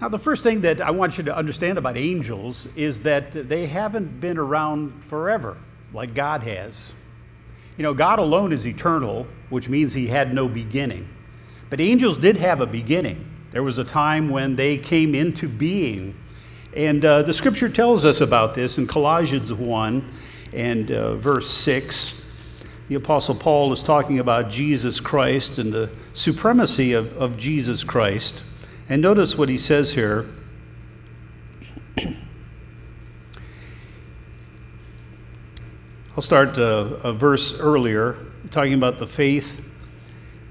Now, the first thing that I want you to understand about angels is that they haven't been around forever like God has. You know, God alone is eternal, which means he had no beginning. But angels did have a beginning. There was a time when they came into being. And the scripture tells us about this in Colossians 1 and verse 6. The Apostle Paul is talking about Jesus Christ and the supremacy of Jesus Christ. And notice what he says here. I'll start a verse earlier, talking about the faith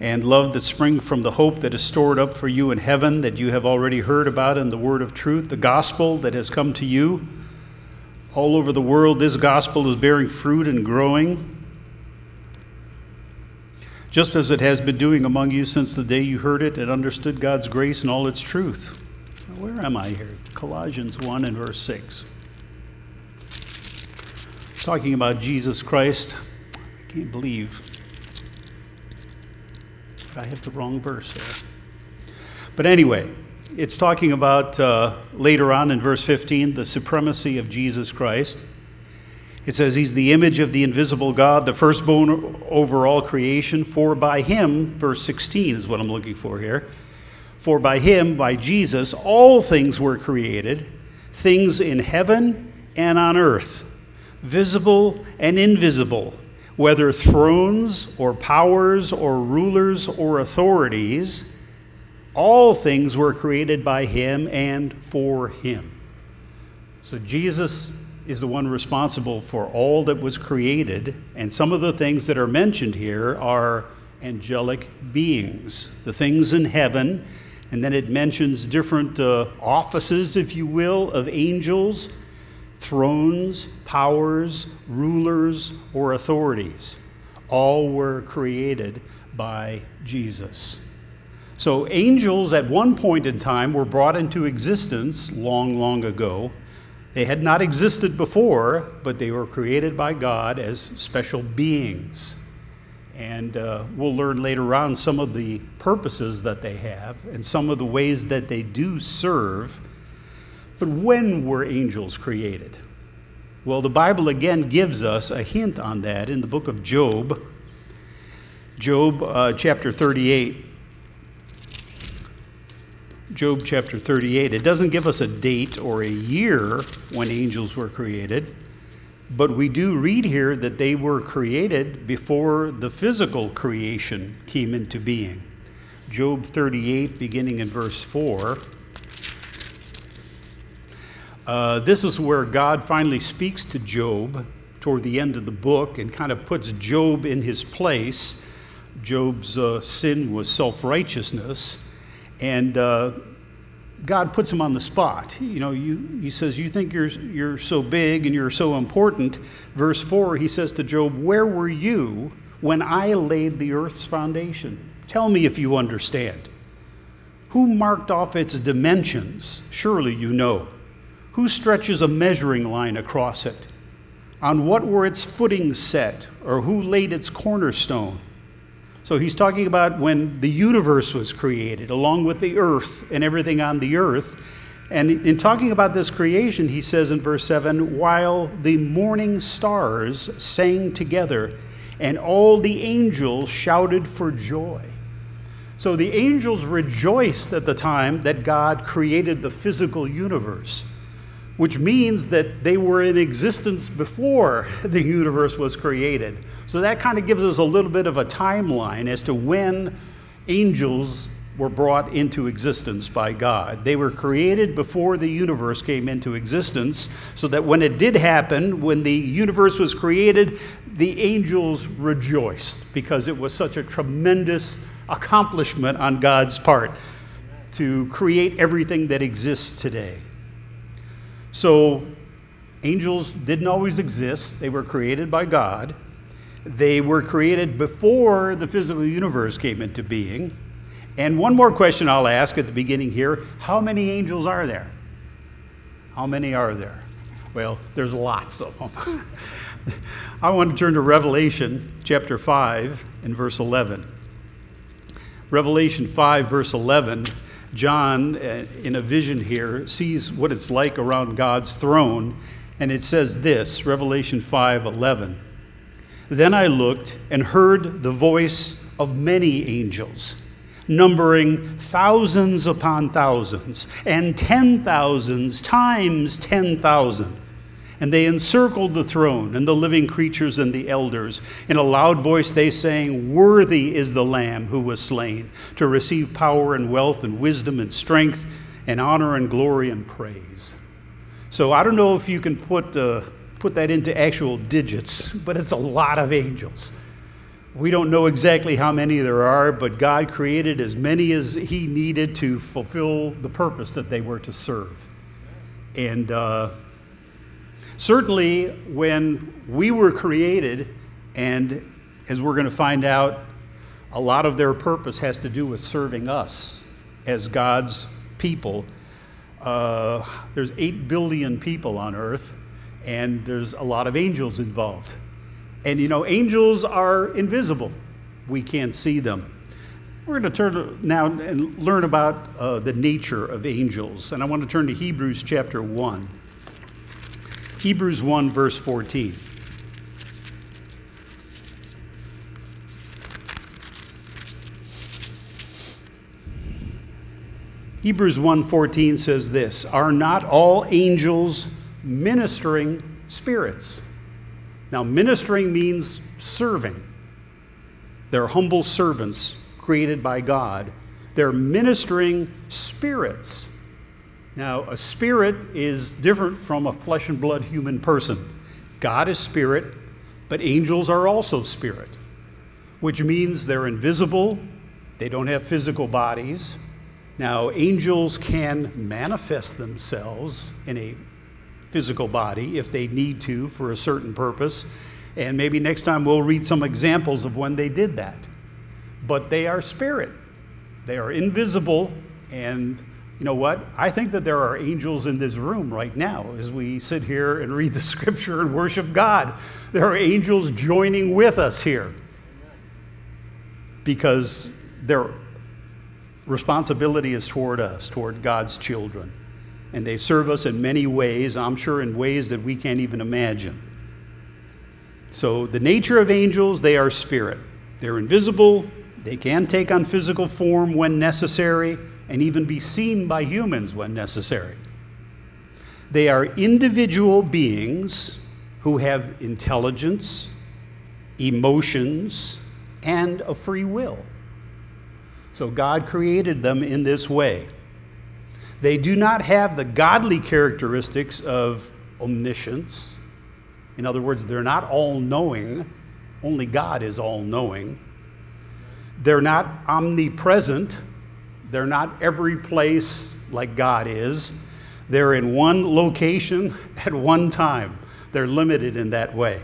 and love that spring from the hope that is stored up for you in heaven, that you have already heard about in the word of truth, the gospel that has come to you all over the world. This gospel is bearing fruit and growing, just as it has been doing among you since the day you heard it and understood God's grace and all its truth. Where am I here? Colossians 1 and verse 6. Talking about Jesus Christ. I can't believe I have the wrong verse there. But anyway, it's talking about later on in verse 15, the supremacy of Jesus Christ. It says he's the image of the invisible God, the firstborn over all creation, for by him, verse 16 is what I'm looking for here, for by him, by Jesus, all things were created, things in heaven and on earth, visible and invisible, whether thrones or powers or rulers or authorities, all things were created by him and for him. So Jesus is the one responsible for all that was created, and some of the things that are mentioned here are angelic beings, the things in heaven, and then it mentions different offices, if you will, of angels, thrones, powers, rulers, or authorities. All were created by Jesus. So angels at one point in time were brought into existence long, long ago. They had not existed before, but they were created by God as special beings. And we'll learn later on some of the purposes that they have and some of the ways that they do serve. But when were angels created? Well, the Bible again gives us a hint on that in the book of Job. Job chapter 38. It doesn't give us a date or a year when angels were created, but we do read here that they were created before the physical creation came into being. Job 38, beginning in verse 4. This is where God finally speaks to Job toward the end of the book and kind of puts Job in his place. Job's sin was self-righteousness, and God puts him on the spot. You know, he says, you think you're so big and you're so important. Verse 4, he says to Job, where were you when I laid the earth's foundation? Tell me if you understand. Who marked off its dimensions? Surely you know. Who stretches a measuring line across it? On what were its footings set, or who laid its cornerstone? So he's talking about when the universe was created, along with the earth and everything on the earth. And in talking about this creation, he says in verse 7, while the morning stars sang together, and all the angels shouted for joy. So the angels rejoiced at the time that God created the physical universe, which means that they were in existence before the universe was created. So that kind of gives us a little bit of a timeline as to when angels were brought into existence by God. They were created before the universe came into existence, so that when it did happen, when the universe was created, the angels rejoiced because it was such a tremendous accomplishment on God's part to create everything that exists today. So angels didn't always exist. They were created by God. They were created before the physical universe came into being. And one more question I'll ask at the beginning here. How many angels are there? How many are there? Well, there's lots of them. I want to turn to Revelation chapter 5 and verse 11. Revelation 5 verse 11. John, in a vision here, sees what it's like around God's throne, and it says this, Revelation 5:11. Then I looked and heard the voice of many angels, numbering thousands upon thousands, and 10,000 times 10,000. And they encircled the throne and the living creatures and the elders. In a loud voice they sang, "Worthy is the Lamb who was slain, to receive power and wealth and wisdom and strength and honor and glory and praise." So I don't know if you can put that into actual digits, but it's a lot of angels. We don't know exactly how many there are, but God created as many as he needed to fulfill the purpose that they were to serve. And certainly, when we were created, and as we're going to find out, a lot of their purpose has to do with serving us as God's people. There's 8 billion people on earth, and there's a lot of angels involved. And you know, angels are invisible. We can't see them. We're going to turn now and learn about the nature of angels. And I want to turn to Hebrews chapter 1. Hebrews 1, verse 14. Hebrews 1:14 says this, "Are not all angels ministering spirits?" Now, ministering means serving. They're humble servants created by God. They're ministering spirits. Now, a spirit is different from a flesh and blood human person. God is spirit, but angels are also spirit, which means they're invisible, they don't have physical bodies. Now, angels can manifest themselves in a physical body if they need to for a certain purpose, and maybe next time we'll read some examples of when they did that. But they are spirit. They are invisible, and you know what? I think that there are angels in this room right now as we sit here and read the scripture and worship God. There are angels joining with us here because their responsibility is toward us, toward God's children. And they serve us in many ways, I'm sure in ways that we can't even imagine. So the nature of angels, they are spirit. They're invisible. They can take on physical form when necessary, and even be seen by humans when necessary. They are individual beings who have intelligence, emotions, and a free will. So God created them in this way. They do not have the godly characteristics of omniscience. In other words, they're not all-knowing. Only God is all-knowing. They're not omnipresent. They're not every place like God is. They're in one location at one time. They're limited in that way.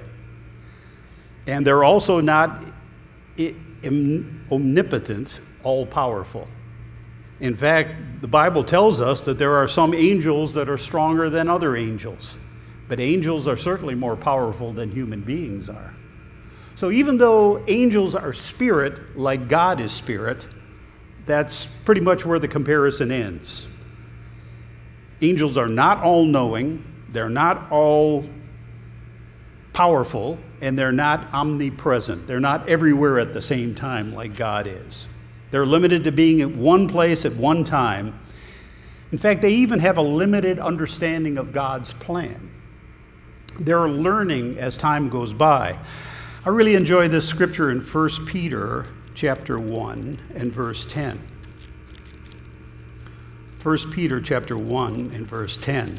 And they're also not omnipotent, all-powerful. In fact, the Bible tells us that there are some angels that are stronger than other angels. But angels are certainly more powerful than human beings are. So even though angels are spirit like God is spirit, that's pretty much where the comparison ends. Angels are not all-knowing, they're not all-powerful, and they're not omnipresent. They're not everywhere at the same time like God is. They're limited to being at one place at one time. In fact, they even have a limited understanding of God's plan. They're learning as time goes by. I really enjoy this scripture in 1 Peter chapter 1 and verse 10. 1 Peter chapter 1 and verse 10.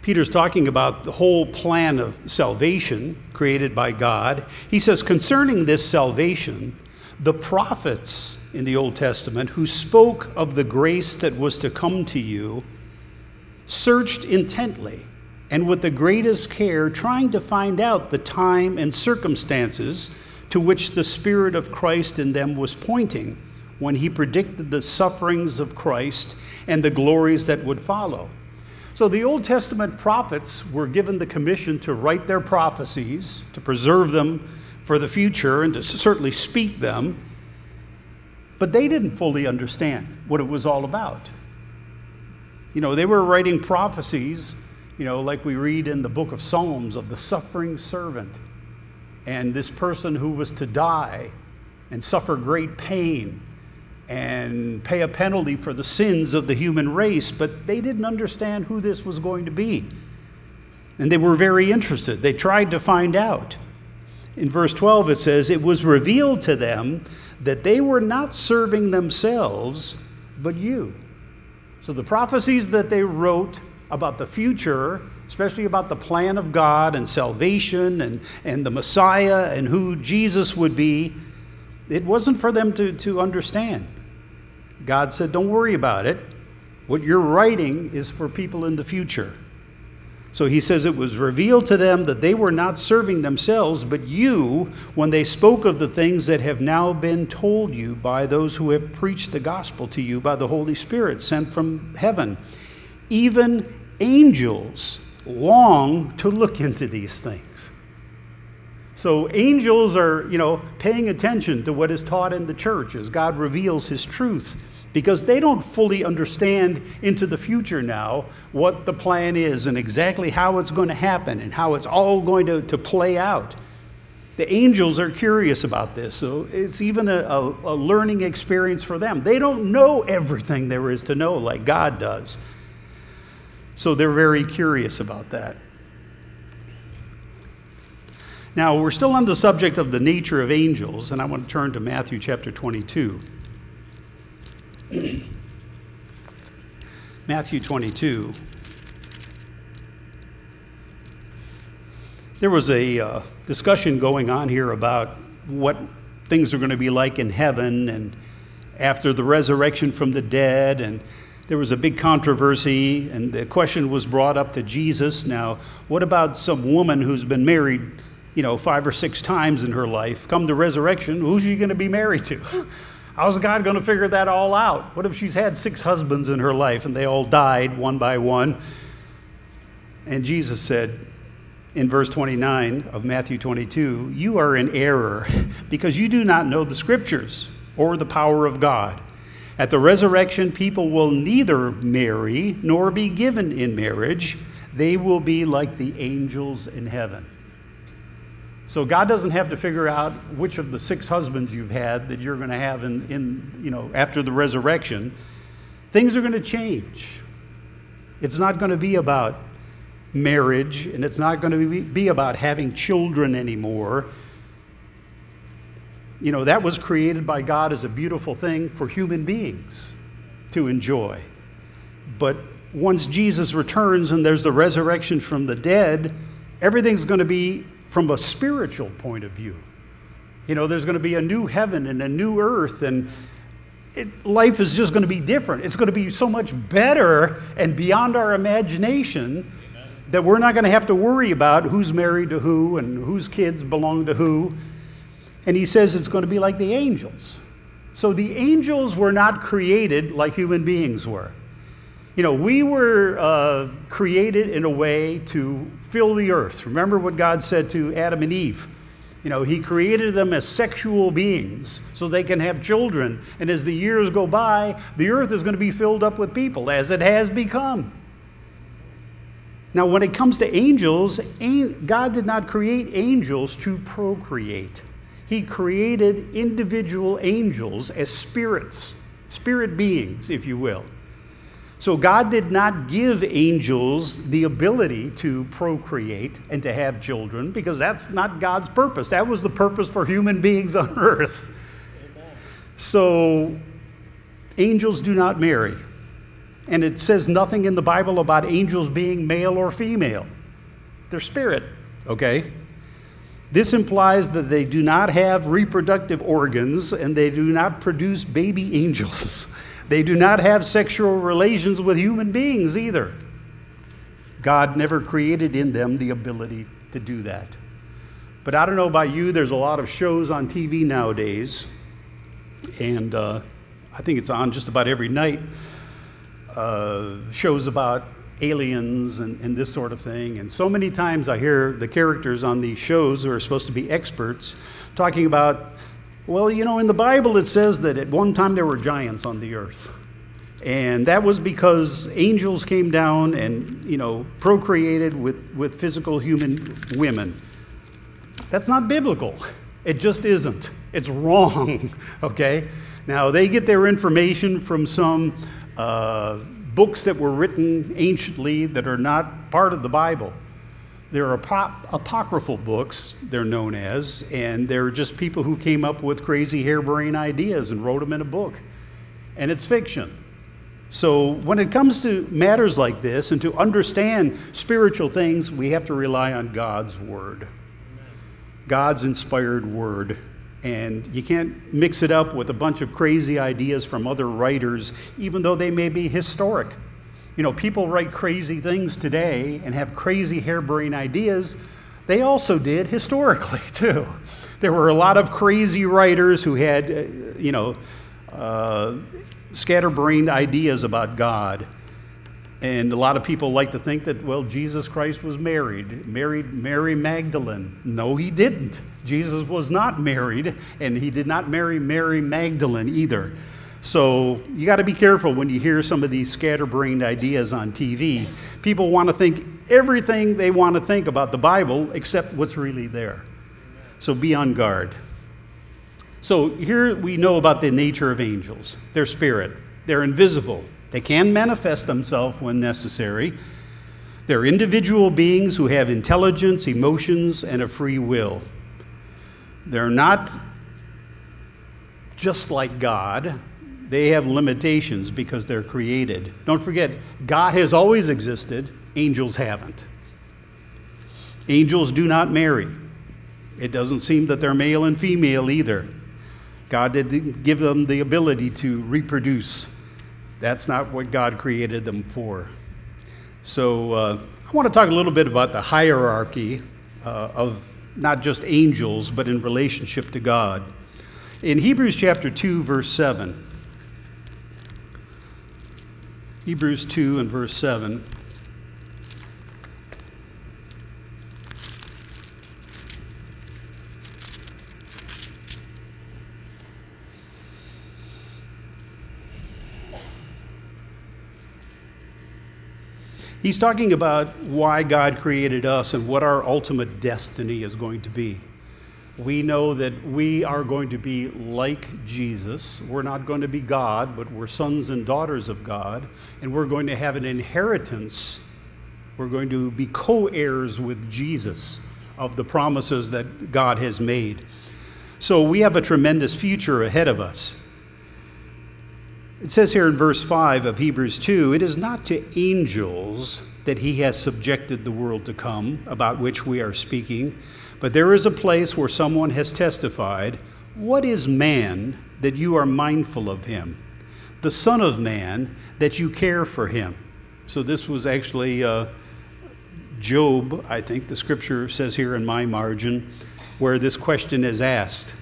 Peter's talking about the whole plan of salvation created by God. He says, "Concerning this salvation, the prophets in the Old Testament who spoke of the grace that was to come to you searched intently and with the greatest care, trying to find out the time and circumstances to which the Spirit of Christ in them was pointing when he predicted the sufferings of Christ and the glories that would follow." So the Old Testament prophets were given the commission to write their prophecies, to preserve them for the future, and to certainly speak them. But they didn't fully understand what it was all about. You know, they were writing prophecies, you know, like we read in the book of Psalms of the suffering servant and this person who was to die and suffer great pain and pay a penalty for the sins of the human race, but they didn't understand who this was going to be. And they were very interested. They tried to find out. In verse 12, it says, "It was revealed to them that they were not serving themselves, but you." So the prophecies that they wrote about the future, especially about the plan of God and salvation and the Messiah and who Jesus would be, it wasn't for them to understand. God said, don't worry about it. What you're writing is for people in the future. So he says it was revealed to them that they were not serving themselves, but you, when they spoke of the things that have now been told you by those who have preached the gospel to you by the Holy Spirit sent from heaven. Even angels long to look into these things. So angels are, you know, paying attention to what is taught in the church as God reveals his truth, because they don't fully understand into the future now what the plan is and exactly how it's going to happen and how it's all going to play out. The angels are curious about this, so it's even a learning experience for them. They don't know everything there is to know like God does. So they're very curious about that. Now, we're still on the subject of the nature of angels, and I want to turn to Matthew chapter 22. Matthew 22. There was a discussion going on here about what things are going to be like in heaven and after the resurrection from the dead, and there was a big controversy, and the question was brought up to Jesus. Now, what about some woman who's been married, you know, 5 or 6 times in her life? Come to resurrection, who's she going to be married to? How's God going to figure that all out? What if she's had 6 husbands in her life and they all died one by one? And Jesus said in verse 29 of Matthew 22, "You are in error because you do not know the scriptures or the power of God. At the resurrection, people will neither marry nor be given in marriage. They will be like the angels in heaven." So God doesn't have to figure out which of the 6 husbands you've had that you're going to have in you know, after the resurrection. Things are going to change. It's not going to be about marriage, and it's not going to be about having children anymore. You know, that was created by God as a beautiful thing for human beings to enjoy. But once Jesus returns and there's the resurrection from the dead, everything's going to be from a spiritual point of view. You know, there's going to be a new heaven and a new earth, and life is just going to be different. It's going to be so much better and beyond our imagination that we're not going to have to worry about who's married to who and whose kids belong to who. And he says it's going to be like the angels. So the angels were not created like human beings were. You know, we were created in a way to fill the earth. Remember what God said to Adam and Eve. You know, he created them as sexual beings so they can have children. And as the years go by, the earth is going to be filled up with people, as it has become. Now, when it comes to angels, God did not create angels to procreate. He created individual angels as spirits, spirit beings, if you will. So God did not give angels the ability to procreate and to have children, because that's not God's purpose. That was the purpose for human beings on earth. Amen. So angels do not marry. And it says nothing in the Bible about angels being male or female. They're spirit, okay? This implies that they do not have reproductive organs and they do not produce baby angels. They do not have sexual relations with human beings either. God never created in them the ability to do that. But I don't know about you, there's a lot of shows on TV nowadays, and I think it's on just about every night, shows about aliens and this sort of thing. And so many times I hear the characters on these shows who are supposed to be experts talking about Well, you know, in the Bible it says that at one time there were giants on the earth. And that was because angels came down and, you know, procreated with physical human women. That's not biblical. It just isn't. It's wrong, okay? Now, they get their information from some books that were written anciently that are not part of the Bible. They're apocryphal books, they're known as, and they're just people who came up with crazy harebrained ideas and wrote them in a book. And it's fiction. So when it comes to matters like this and to understand spiritual things, we have to rely on God's word, God's inspired word. And you can't mix it up with a bunch of crazy ideas from other writers, even though they may be historic. You know, people write crazy things today and have crazy harebrained ideas. They also did historically, too. There were a lot of crazy writers who had, you know, scatterbrained ideas about God. And a lot of people like to think that, well, Jesus Christ was married Mary Magdalene. No, he didn't. Jesus was not married, and he did not marry Mary Magdalene either. So you got to be careful when you hear some of these scatterbrained ideas on TV. People want to think everything they want to think about the Bible except what's really there. So be on guard. So here we know about the nature of angels, their spirit. They're invisible. They can manifest themselves when necessary. They're individual beings who have intelligence, emotions, and a free will. They're not just like God. They have limitations because they're created. Don't forget, God has always existed. Angels haven't. Angels do not marry. It doesn't seem that they're male and female either. God didn't give them the ability to reproduce. That's not what God created them for. So I want to talk a little bit about the hierarchy of not just angels, but in relationship to God. In Hebrews chapter 2, verse 7, Hebrews 2 and verse 7. He's talking about why God created us and what our ultimate destiny is going to be. We know that we are going to be like Jesus. We're not going to be God, but we're sons and daughters of God, and we're going to have an inheritance. We're going to be co-heirs with Jesus of the promises that God has made. So we have a tremendous future ahead of us. It says here in verse 5 of Hebrews 2, it is not to angels that he has subjected the world to come, about which we are speaking. But there is a place where someone has testified, what is man that you are mindful of him? The Son of Man that you care for him. So this was actually Job, I think the scripture says here in my margin, where this question is asked.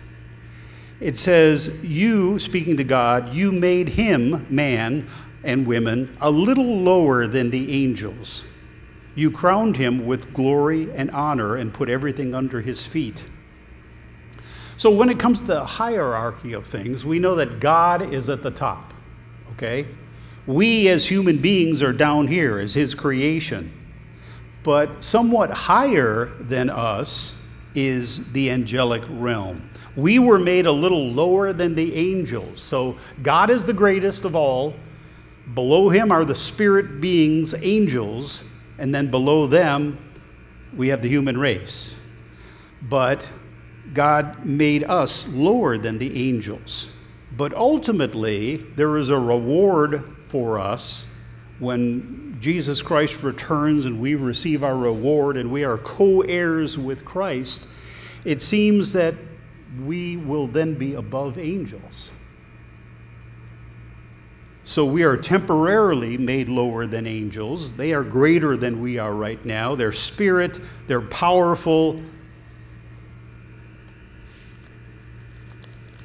It says, you, speaking to God, you made him, man and women, a little lower than the angels. You crowned him with glory and honor and put everything under his feet. So when it comes to the hierarchy of things, we know that God is at the top, okay? We as human beings are down here as his creation. But somewhat higher than us is the angelic realm. We were made a little lower than the angels. So God is the greatest of all. Below him are the spirit beings, angels, and then below them, we have the human race. But God made us lower than the angels. But ultimately, there is a reward for us when Jesus Christ returns and we receive our reward and we are co-heirs with Christ. It seems that we will then be above angels. So we are temporarily made lower than angels. They are greater than we are right now. Their spirit, they're powerful.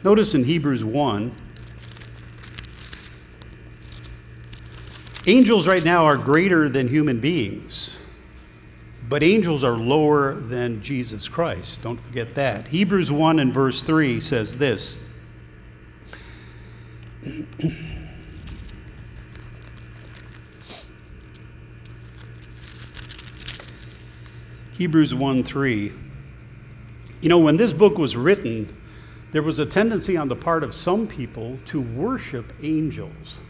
Notice in Hebrews 1, angels right now are greater than human beings. But angels are lower than Jesus Christ. Don't forget that. Hebrews 1 and verse 3 says this. Hebrews 1:3. You know, when this book was written, there was a tendency on the part of some people to worship angels.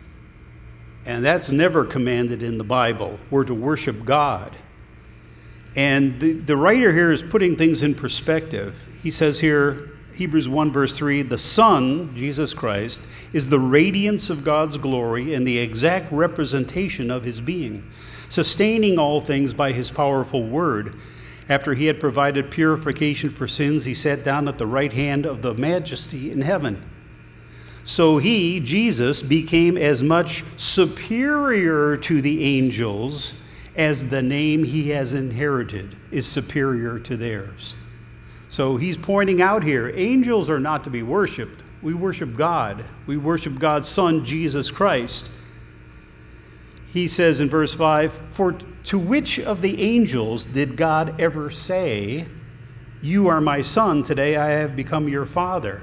And that's never commanded in the Bible. We're to worship God. And the writer here is putting things in perspective. He says here, Hebrews 1 verse 3, the Son, Jesus Christ, is the radiance of God's glory and the exact representation of his being, sustaining all things by his powerful word. After he had provided purification for sins, he sat down at the right hand of the majesty in heaven. So he, Jesus, became as much superior to the angels as the name he has inherited is superior to theirs. So he's pointing out here, angels are not to be worshipped. We worship God. We worship God's Son, Jesus Christ. He says in verse 5, for to which of the angels did God ever say, you are my son, today I have become your father?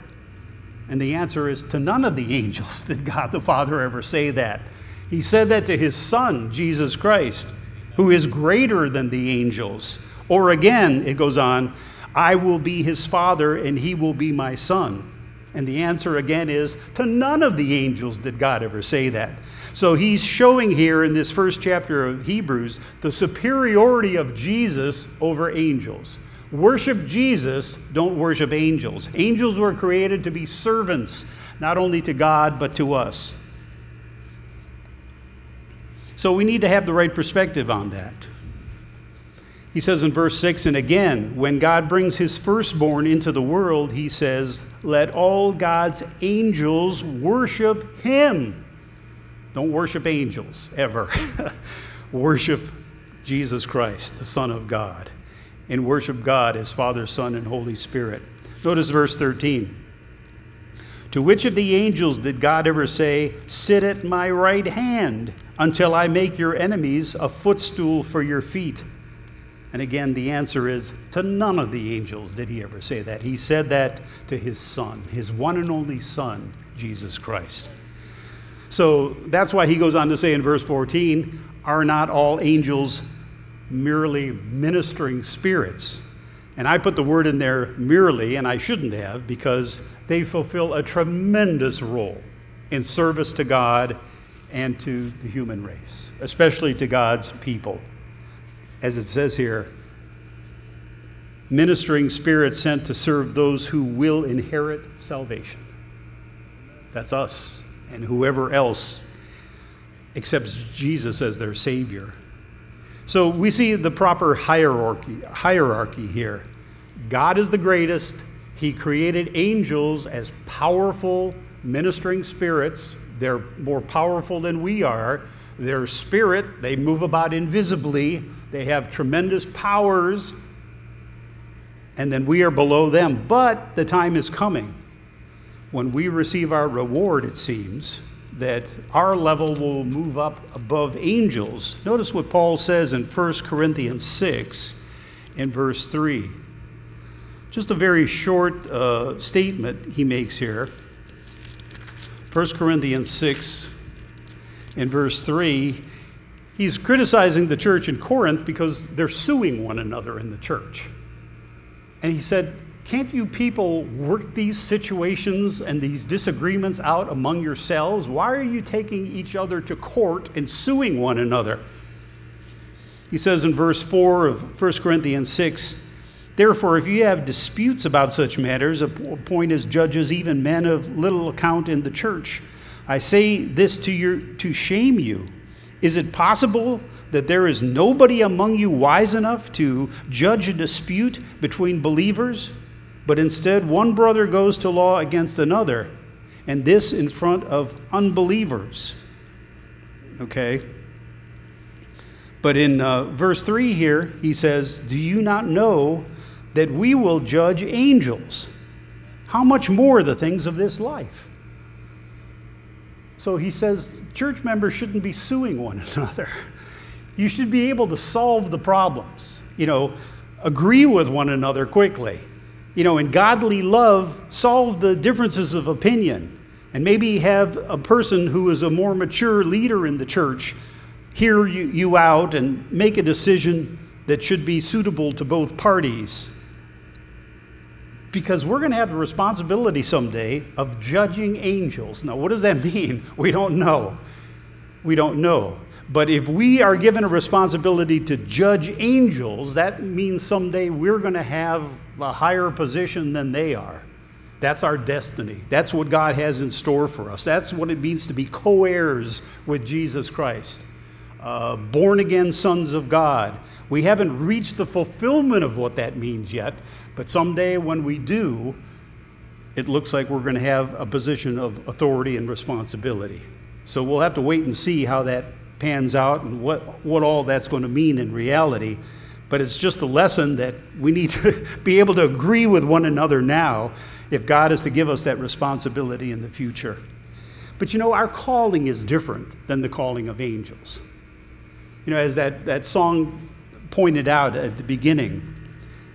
And the answer is, to none of the angels did God the Father ever say that. He said that to his Son, Jesus Christ, who is greater than the angels. Or again, it goes on, I will be his father and he will be my son. And the answer again is, to none of the angels did God ever say that. So he's showing here in this first chapter of Hebrews the superiority of Jesus over angels. Worship Jesus, don't worship angels. Angels were created to be servants, not only to God, but to us. So we need to have the right perspective on that. He says in verse 6, and again, when God brings his firstborn into the world, he says, let all God's angels worship him. Don't worship angels, ever. Worship Jesus Christ, the Son of God. And worship God as Father, Son, and Holy Spirit. Notice verse 13. To which of the angels did God ever say, sit at my right hand until I make your enemies a footstool for your feet? And again, the answer is, to none of the angels did he ever say that. He said that to his Son, his one and only Son, Jesus Christ. So that's why he goes on to say in verse 14, are not all angels merely ministering spirits? And I put the word in there merely, and I shouldn't have, because they fulfill a tremendous role in service to God and to the human race, especially to God's people. As it says here, ministering spirits sent to serve those who will inherit salvation. That's us and whoever else accepts Jesus as their Savior. So we see the proper hierarchy here. God is the greatest. He created angels as powerful ministering spirits. They're more powerful than we are. They're spirit. They move about invisibly. They have tremendous powers. And then we are below them. But the time is coming when we receive our reward, it seems, that our level will move up above angels. Notice what Paul says in 1 Corinthians 6 and verse 3. Just a very short statement he makes here. 1 Corinthians 6 and verse 3. He's criticizing the church in Corinth because they're suing one another in the church. And he said, can't you people work these situations and these disagreements out among yourselves? Why are you taking each other to court and suing one another? He says in verse 4 of 1 Corinthians 6, therefore, if you have disputes about such matters, appoint as judges even men of little account in the church. I say this to shame you. Is it possible that there is nobody among you wise enough to judge a dispute between believers? But instead, one brother goes to law against another, and this in front of unbelievers. Okay? But in verse 3 here, he says, do you not know that we will judge angels? How much more the things of this life? So he says, church members shouldn't be suing one another. You should be able to solve the problems. agree with one another quickly. And godly love solve the differences of opinion, and maybe have a person who is a more mature leader in the church hear you out and make a decision that should be suitable to both parties. Because we're going to have the responsibility someday of judging angels. Now, what does that mean? We don't know. But if we are given a responsibility to judge angels, that means someday we're going to have a higher position than they are. That's our destiny. That's what God has in store for us. That's what it means to be co-heirs with Jesus Christ. Born-again sons of God. We haven't reached the fulfillment of what that means yet, but someday when we do, it looks like we're going to have a position of authority and responsibility. So we'll have to wait and see how that pans out and what all that's going to mean in reality. But it's just a lesson that we need to be able to agree with one another now if God is to give us that responsibility in the future. But our calling is different than the calling of angels. As that song pointed out at the beginning,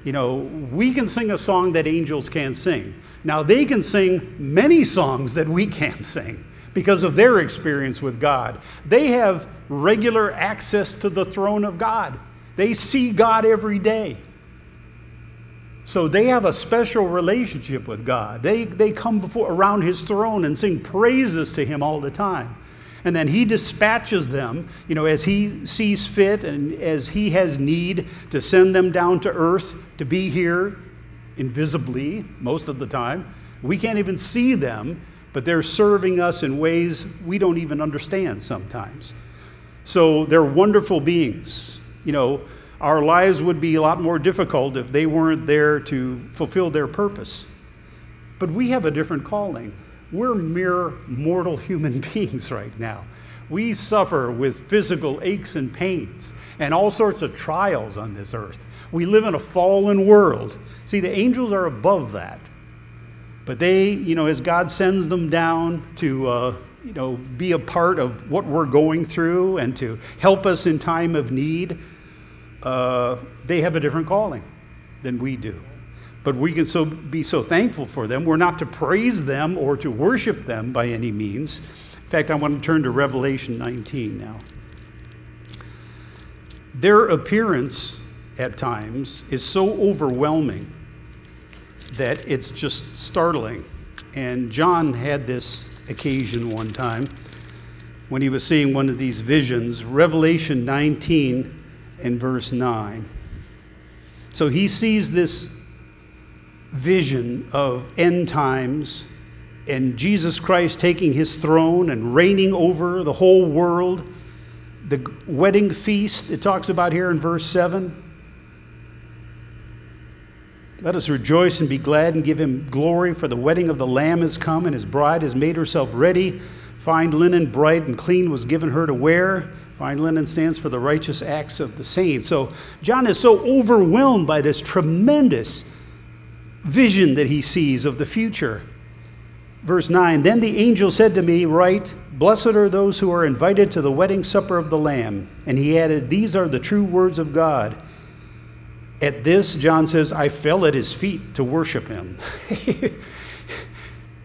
we can sing a song that angels can't sing. Now, they can sing many songs that we can't sing because of their experience with God. They have regular access to the throne of God. They see God every day. So they have a special relationship with God. They come around his throne and sing praises to him all the time. And then he dispatches them, as he sees fit and as he has need, to send them down to earth to be here invisibly most of the time. We can't even see them, but they're serving us in ways we don't even understand sometimes. So they're wonderful beings. Our lives would be a lot more difficult if they weren't there to fulfill their purpose. But we have a different calling. We're mere mortal human beings right now. We suffer with physical aches and pains and all sorts of trials on this earth. We live in a fallen world. See, the angels are above that. But they, as God sends them down to, be a part of what we're going through and to help us in time of need, they have a different calling than we do. But we can be so thankful for them. We're not to praise them or to worship them by any means. In fact, I want to turn to Revelation 19 now. Their appearance at times is so overwhelming that it's just startling. And John had this occasion one time when he was seeing one of these visions, Revelation 19 and verse 9. So he sees this vision of end times and Jesus Christ taking his throne and reigning over the whole world. The wedding feast it talks about here in verse 7. Let us rejoice and be glad and give him glory, for the wedding of the Lamb has come and his bride has made herself ready. Fine linen, bright and clean, was given her to wear. Fine linen stands for the righteous acts of the saints. So John is so overwhelmed by this tremendous vision that he sees of the future. Verse 9, then the angel said to me, "Write, blessed are those who are invited to the wedding supper of the Lamb." And he added, "These are the true words of God." At this, John says, I fell at his feet to worship him.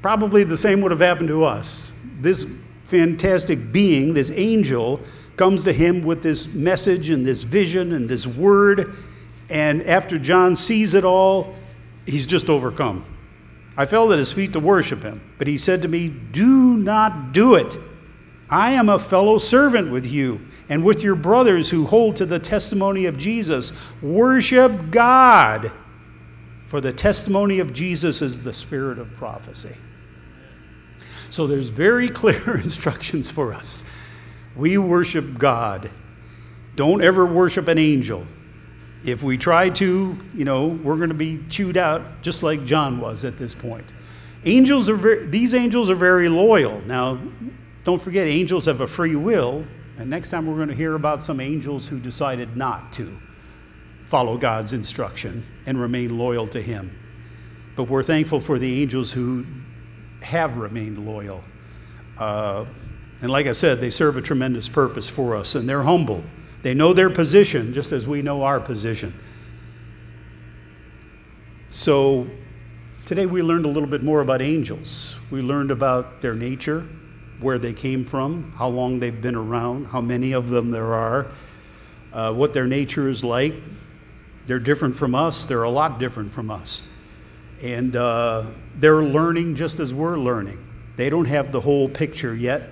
Probably the same would have happened to us. This fantastic being, this angel, comes to him with this message and this vision and this word. And after John sees it all, he's just overcome. I fell at his feet to worship him, but he said to me, "Do not do it. I am a fellow servant with you and with your brothers who hold to the testimony of Jesus. Worship God, for the testimony of Jesus is the spirit of prophecy." So there's very clear instructions for us. We worship God. Don't ever worship an angel. If we try to, we're going to be chewed out just like John was at this point. These angels are very loyal. Now, don't forget, angels have a free will. And next time we're going to hear about some angels who decided not to follow God's instruction and remain loyal to him. But we're thankful for the angels who have remained loyal. And like I said, they serve a tremendous purpose for us, and they're humble. They know their position just as we know our position. So today we learned a little bit more about angels. We learned about their nature, where they came from, how long they've been around, how many of them there are, what their nature is like. They're different from us. They're a lot different from us. And they're learning just as we're learning. They don't have the whole picture yet.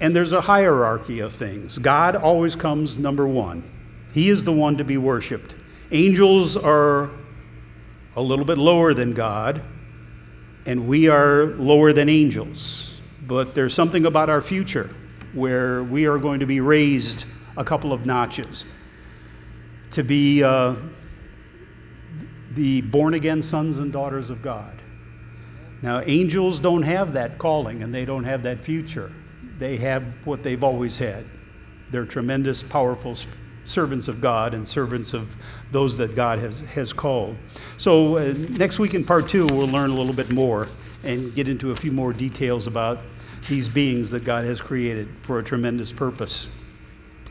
And there's a hierarchy of things. God always comes number one. He is the one to be worshiped. Angels are a little bit lower than God, and we are lower than angels. But there's something about our future where we are going to be raised a couple of notches to be the born-again sons and daughters of God. Now, angels don't have that calling, and they don't have that future. They have what they've always had. They're tremendous, powerful servants of God and servants of those that God has called. So next week in part two, we'll learn a little bit more and get into a few more details about these beings that God has created for a tremendous purpose.